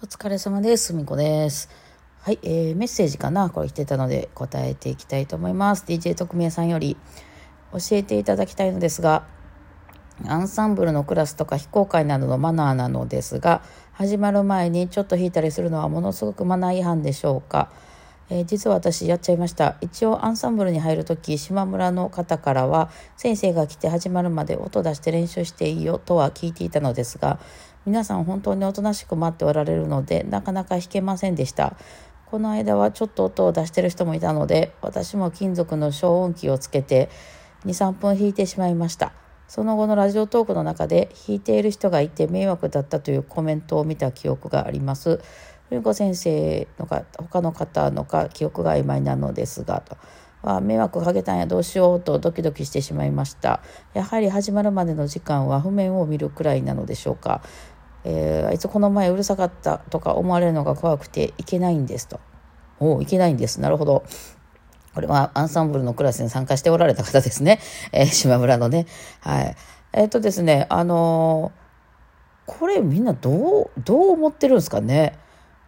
お疲れ様です。すみこです。はい、メッセージかな、これ来てたので答えていきたいと思います。DJ 特命さんより、教えていただきたいのですが、アンサンブルのクラスとか非公開などのマナーなのですが、始まる前にちょっと弾いたりするのはものすごくマナー違反でしょうか。実は私やっちゃいました。一応アンサンブルに入るとき、島村の方からは、先生が来て始まるまで音出して練習していいよとは聞いていたのですが、皆さん本当におとなしく待っておられるので、なかなか弾けませんでした。この間はちょっと音を出してる人もいたので、私も金属の消音器をつけて 2,3 分弾いてしまいました。その後のラジオトークの中で、弾いている人がいて迷惑だったというコメントを見た記憶があります。ふみこ先生のか他の方のか記憶が曖昧なのですが、とは迷惑かけたんやどうしようとドキドキしてしまいました。やはり始まるまでの時間は譜面を見るくらいなのでしょうか。あいつこの前うるさかったとか思われるのが怖くていけないんですと。おう、いけないんです。なるほど。これはアンサンブルのクラスに参加しておられた方ですね。島村のね。はい。ですね、これみんなどう思ってるんですかね。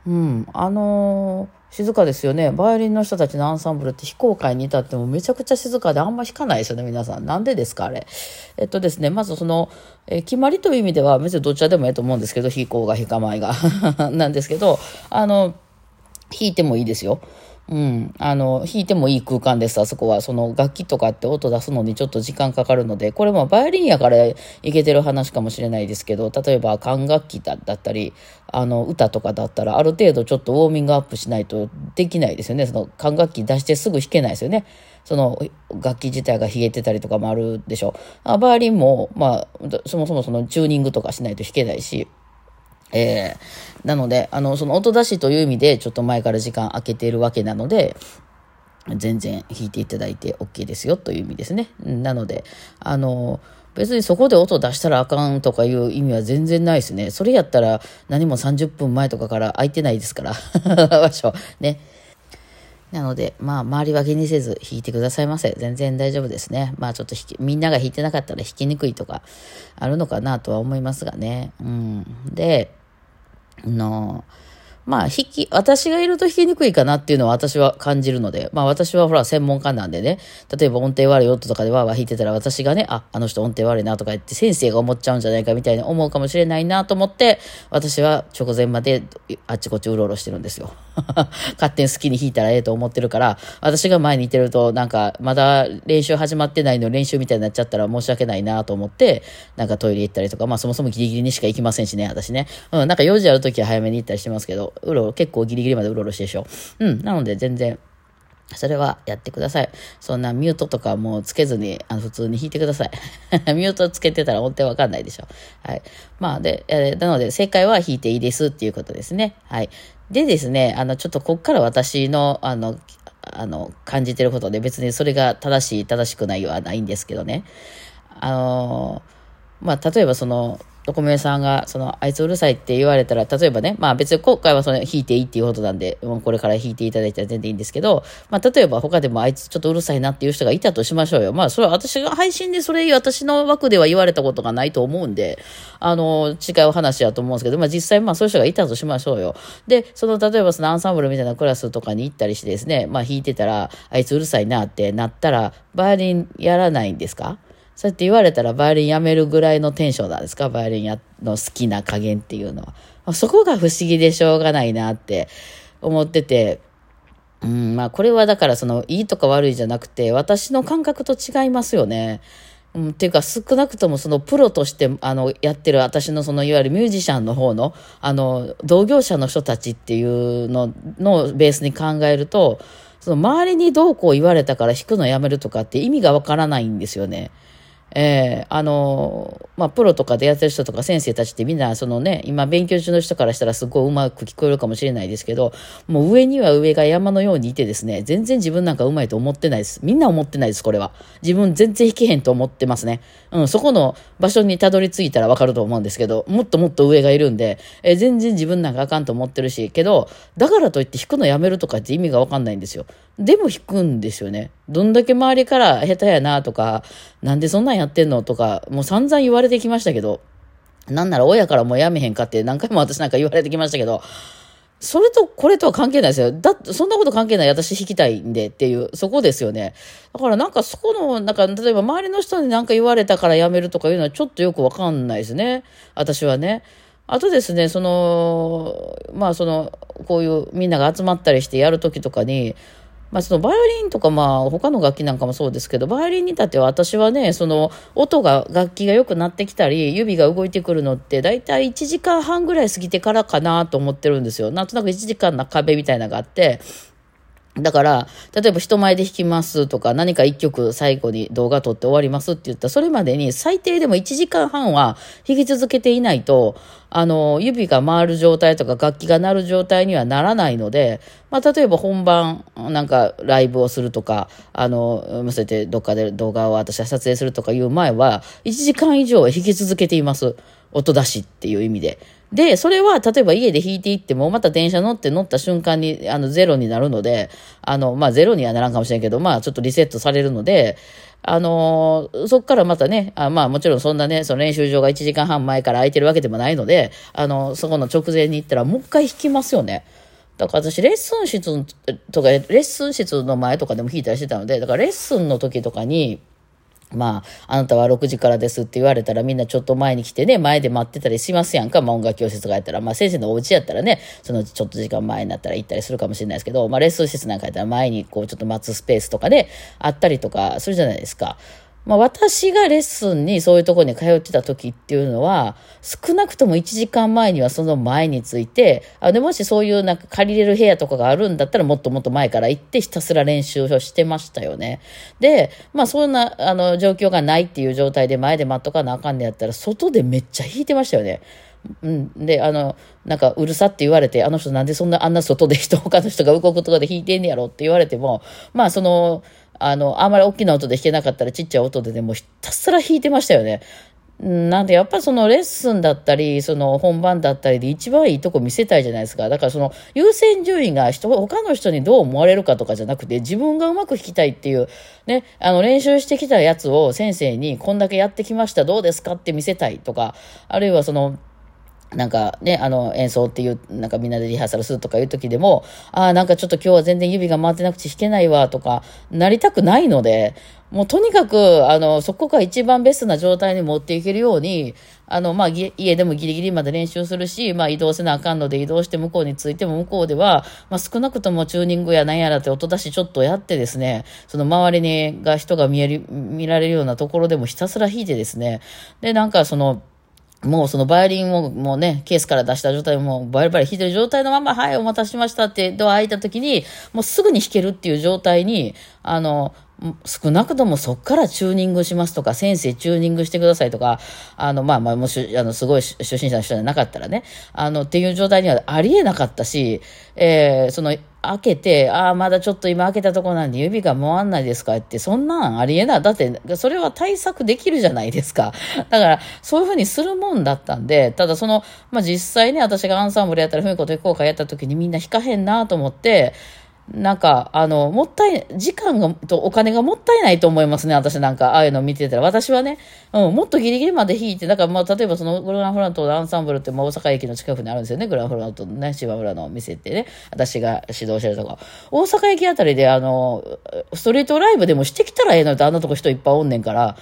うん、静かですよね。バイオリンの人たちのアンサンブルって非公開に至ってもめちゃくちゃ静かであんま弾かないですよね、皆さん。なんでですか、あれ。ですね、まずその、決まりという意味では別にどちらでもいいと思うんですけど、弾こうが弾かまいが。なんですけど、弾いてもいいですよ。うん。弾いてもいい空間です、あそこは。その楽器とかって音出すのにちょっと時間かかるので、これもバイオリンやからいけてる話かもしれないですけど、例えば管楽器だったり、歌とかだったら、ある程度ちょっとウォーミングアップしないとできないですよね。その管楽器出してすぐ弾けないですよね。その楽器自体が冷えてたりとかもあるでしょう。バイオリンも、まあ、そもそもそのチューニングとかしないと弾けないし、なので、その音出しという意味で、ちょっと前から時間空けているわけなので、全然弾いていただいて OK ですよという意味ですね。なので、別にそこで音出したらあかんとかいう意味は全然ないですね。それやったら何も30分前とかから空いてないですから、場所ね。なので、まあ、周りは気にせず弾いてくださいませ。全然大丈夫ですね。まあ、ちょっとみんなが弾いてなかったら弾きにくいとかあるのかなとは思いますがね。うん。で、まあ、私がいると弾きにくいかなっていうのは私は感じるので、まあ私はほら専門家なんでね、例えば音程悪い音とかでわーわー弾いてたら私がね、あの人音程悪いなとか言って先生が思っちゃうんじゃないかみたいに思うかもしれないなと思って、私は直前まであっちこっちうろうろしてるんですよ。勝手に好きに弾いたらええと思ってるから、私が前にいてるとなんかまだ練習始まってないのに練習みたいになっちゃったら申し訳ないなと思って、なんかトイレ行ったりとか、まあそもそもギリギリにしか行きませんしね、私ね。うん、なんか用事あるときは早めに行ったりしてますけど、結構ギリギリまでうろうろしてでしょ。うん。なので全然、それはやってください。そんなミュートとかもうつけずに、普通に弾いてください。ミュートつけてたら音程わかんないでしょ。はい。まあ、なので正解は弾いていいですっていうことですね。はい。でですね、ちょっとこっから私の、感じてることで別にそれが正しくないはないんですけどね。まあ、例えばその、特命さんがそのあいつうるさいって言われたら、例えばね、まあ別に今回はその弾いていいっていうことなんで、もうこれから弾いていただいたら全然いいんですけど、まあ例えば他でもあいつちょっとうるさいなっていう人がいたとしましょうよ。まあそれは私が配信でそれ私の枠では言われたことがないと思うんで、違う話やと思うんですけど、まあ実際まあそういう人がいたとしましょうよ。で、その例えばそのアンサンブルみたいなクラスとかに行ったりしてですね、まあ弾いてたらあいつうるさいなってなったら、バイオリンやらないんですか？そうやって言われたらバイオリンやめるぐらいのテンションなんですか？バイオリンの好きな加減っていうのは。そこが不思議でしょうがないなって思ってて、うん、まあこれはだからそのいいとか悪いじゃなくて私の感覚と違いますよね。うん、っていうか少なくともそのプロとしてやってる私のそのいわゆるミュージシャンの方の同業者の人たちっていうのベースに考えると、その周りにどうこう言われたから弾くのやめるとかって意味がわからないんですよね。まあ、プロとかでやってる人とか先生たちってみんなそのね、今勉強中の人からしたらすごいうまく聞こえるかもしれないですけど、もう上には上が山のようにいてですね、全然自分なんかうまいと思ってないです。みんな思ってないです、これは。自分全然弾けへんと思ってますね。うん、そこの場所にたどり着いたらわかると思うんですけど、もっともっと上がいるんで、全然自分なんかあかんと思ってるし、けど、だからといって弾くのやめるとかって意味がわかんないんですよ。でも弾くんですよね。どんだけ周りから下手やなとか、なんでそんなんやってんのとか、もう散々言われてきましたけど、なんなら親からもうやめへんかって何回も私なんか言われてきましたけど、それとこれとは関係ないですよ。だってそんなこと関係ない、私弾きたいんでっていう、そこですよね。だからなんかそこのなんか例えば周りの人に何か言われたからやめるとかいうのはちょっとよくわかんないですね、私はね。あとですね、こういうみんなが集まったりしてやるときとかに、そのバイオリンとか、他の楽器なんかもそうですけど、バイオリンに至っては私はね、その音が、楽器が良くなってきたり、指が動いてくるのって、だいたい1時間半ぐらい過ぎてからかなと思ってるんですよ。なんとなく1時間の壁みたいなのがあって、だから、例えば人前で弾きますとか、何か1曲最後に動画撮って終わりますって言ったら、それまでに最低でも1時間半は弾き続けていないと、指が回る状態とか楽器が鳴る状態にはならないので、例えば本番、なんかライブをするとか、そうやってどっかで動画を私は撮影するとかいう前は、1時間以上は弾き続けています。音出しっていう意味で。で、それは、例えば家で弾いていっても、また電車乗った瞬間に、ゼロになるので、ゼロにはならんかもしれんけど、ちょっとリセットされるので、そっからまたね、もちろんそんなね、その練習場が1時間半前から空いてるわけでもないので、そこの直前に行ったら、もう一回弾きますよね。だから私、レッスン室の前とかでも弾いたりしてたので、だからレッスンの時とかに、あなたは6時からですって言われたらみんなちょっと前に来てね、前で待ってたりしますやんか。音楽教室がやったら、先生のお家やったらね、そのちょっと時間前になったら行ったりするかもしれないですけど、レッスン室なんかやったら前にこうちょっと待つスペースとかであったりとかするじゃないですか。私がレッスンにそういうところに通ってた時っていうのは、少なくとも1時間前にはその前について、もしそういうなんか借りれる部屋とかがあるんだったら、もっともっと前から行ってひたすら練習をしてましたよね。で、そんな状況がないっていう状態で前で待っとかなあかんねやったら、外でめっちゃ弾いてましたよね。で、なんかうるさって言われて、あの人なんでそんなあんな外で他の人が動くとかで弾いてんねやろって言われても、あんまり大きな音で弾けなかったらちっちゃい音ででもひたすら弾いてましたよね。なんでやっぱりそのレッスンだったり、その本番だったりで一番いいとこ見せたいじゃないですか。だからその優先順位が他の人にどう思われるかとかじゃなくて、自分がうまく弾きたいっていうね、練習してきたやつを先生にこんだけやってきました、どうですかって見せたいとか、あるいはその、なんかね、演奏っていう、なんかみんなでリハーサルするとかいう時でも、なんかちょっと今日は全然指が回ってなくて弾けないわとか、なりたくないので、もうとにかく、そこが一番ベストな状態に持っていけるように、家でもギリギリまで練習するし、移動せなあかんので移動して向こうに着いても向こうでは、少なくともチューニングやなんやらって音出しちょっとやってですね、その周りに人が見られるようなところでもひたすら弾いてですね、で、なんかもうそのバイオリンをもうね、ケースから出した状態、もうバリバリ弾いてる状態のまま、はい、お待たせしましたってドア開いた時に、もうすぐに弾けるっていう状態に、少なくともそっからチューニングしますとか、先生チューニングしてくださいとか、もし、すごい初心者の人じゃなかったらね、っていう状態にはありえなかったし、開けて、まだちょっと今開けたとこなんで指が回んないですかって、そんなんありえない。だって、それは対策できるじゃないですか。だから、そういうふうにするもんだったんで、ただ実際ね、私がアンサンブルやったら、ふみこと行こうかやった時にみんな弾かへんなと思って、なんか、もったい、時間が、とお金がもったいないと思いますね。私なんか、ああいうの見てたら。私はね、もっとギリギリまで弾いて、だから例えばその、グランフラントのアンサンブルって、大阪駅の近くにあるんですよね。グランフラントのね、芝浦の店ってね、私が指導してるとこ。大阪駅あたりで、ストリートライブでもしてきたらええのって、あんなとこ人いっぱいおんねんから、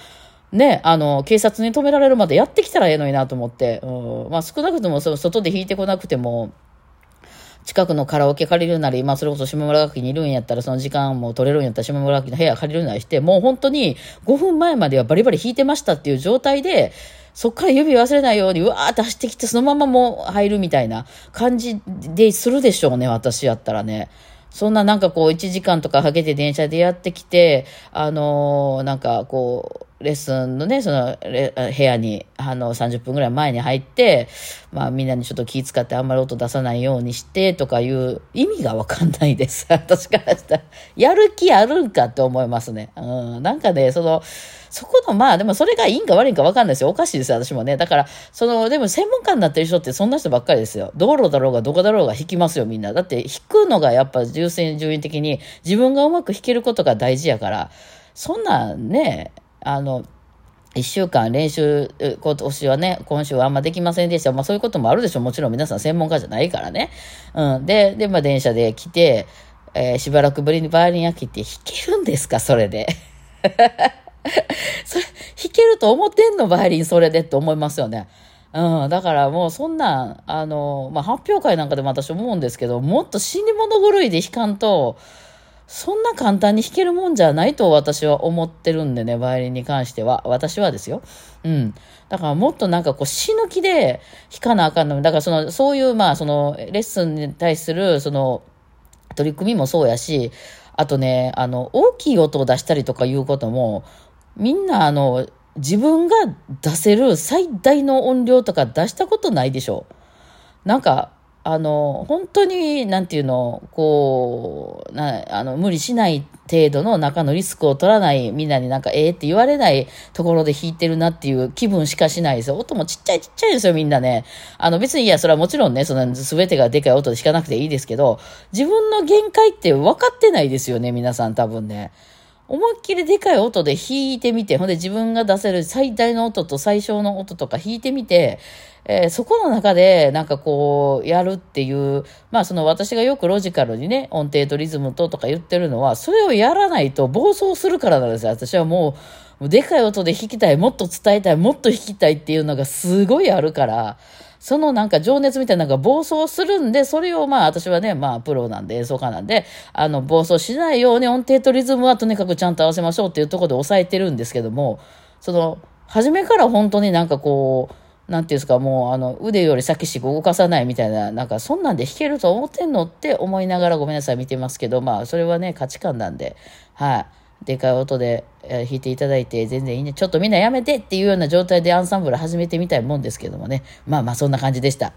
ね、警察に止められるまでやってきたらええのになと思って、少なくとも、外で弾いてこなくても、近くのカラオケ借りるなり、それこそ下村楽器にいるんやったら、その時間も取れるんやったら下村楽器の部屋借りるなりして、もう本当に5分前まではバリバリ弾いてましたっていう状態で、そっから指忘れないように、うわーって走ってきて、そのままもう入るみたいな感じでするでしょうね、私やったらね。そんななんかこう、1時間とかかけて電車でやってきて、なんかこう、レッスンのね、その部屋に、30分ぐらい前に入って、みんなにちょっと気遣ってあんまり音出さないようにして、とかいう意味がわかんないです。私からしたら。やる気あるんかって思いますね。なんかね、そこのでもそれがいいんか悪いんかわかんないですよ。おかしいですよ、私もね。だから、でも専門家になってる人ってそんな人ばっかりですよ。道路だろうがどこだろうが弾きますよ、みんな。だって弾くのがやっぱ優先順位的に自分がうまく弾けることが大事やから、そんなね、1週間練習、今年はね、今週はあんまできませんでした。まあそういうこともあるでしょ。もちろん皆さん専門家じゃないからね。うん。で、まあ電車で来て、しばらくぶりにバイオリン飽きて弾けるんですか、それで。それ、弾けると思ってんの、バイオリンそれでって思いますよね。うん。だからもうそんな、まあ発表会なんかでも私思うんですけど、もっと死に物狂いで弾かんと、そんな簡単に弾けるもんじゃないと私は思ってるんでね、バイオリンに関しては。私はですよ。うん。だからもっとなんかこう死ぬ気で弾かなあかんの。だからそういうまあそのレッスンに対するその取り組みもそうやし、あとね、大きい音を出したりとかいうことも、みんな自分が出せる最大の音量とか出したことないでしょ。なんか、本当に、なんていうの、こう、無理しない程度の中のリスクを取らない、みんなになんか、って言われないところで弾いてるなっていう気分しかしないですよ。音もちっちゃいですよ、みんなね。別に、いや、それはもちろんね、その、すべてがでかい音で弾かなくていいですけど、自分の限界って分かってないですよね、皆さん多分ね。思いっきりでかい音で弾いてみて、ほんで自分が出せる最大の音と最小の音とか弾いてみて、そこの中でなんかこうやるっていう、まあその私がよくロジカルにね、音程とリズムととか言ってるのは、それをやらないと暴走するからなんですよ。私はもうでかい音で弾きたい、もっと伝えたい、もっと弾きたいっていうのがすごいあるから、そのなんか情熱みたいなのが暴走するんで、それをまあ私はね、まあプロなんで演奏家なんで、暴走しないように音程とリズムはとにかくちゃんと合わせましょうっていうところで抑えてるんですけども、その、初めから本当になんかこう、なんていうんですか、もう腕より先しく動かさないみたいな、なんかそんなんで弾けると思ってんのって思いながらごめんなさい見てますけど、まあそれはね、価値観なんで、はい。でかい音で弾いていただいて全然いいね。ちょっとみんなやめてっていうような状態でアンサンブル始めてみたいもんですけどもね。まあまあそんな感じでした。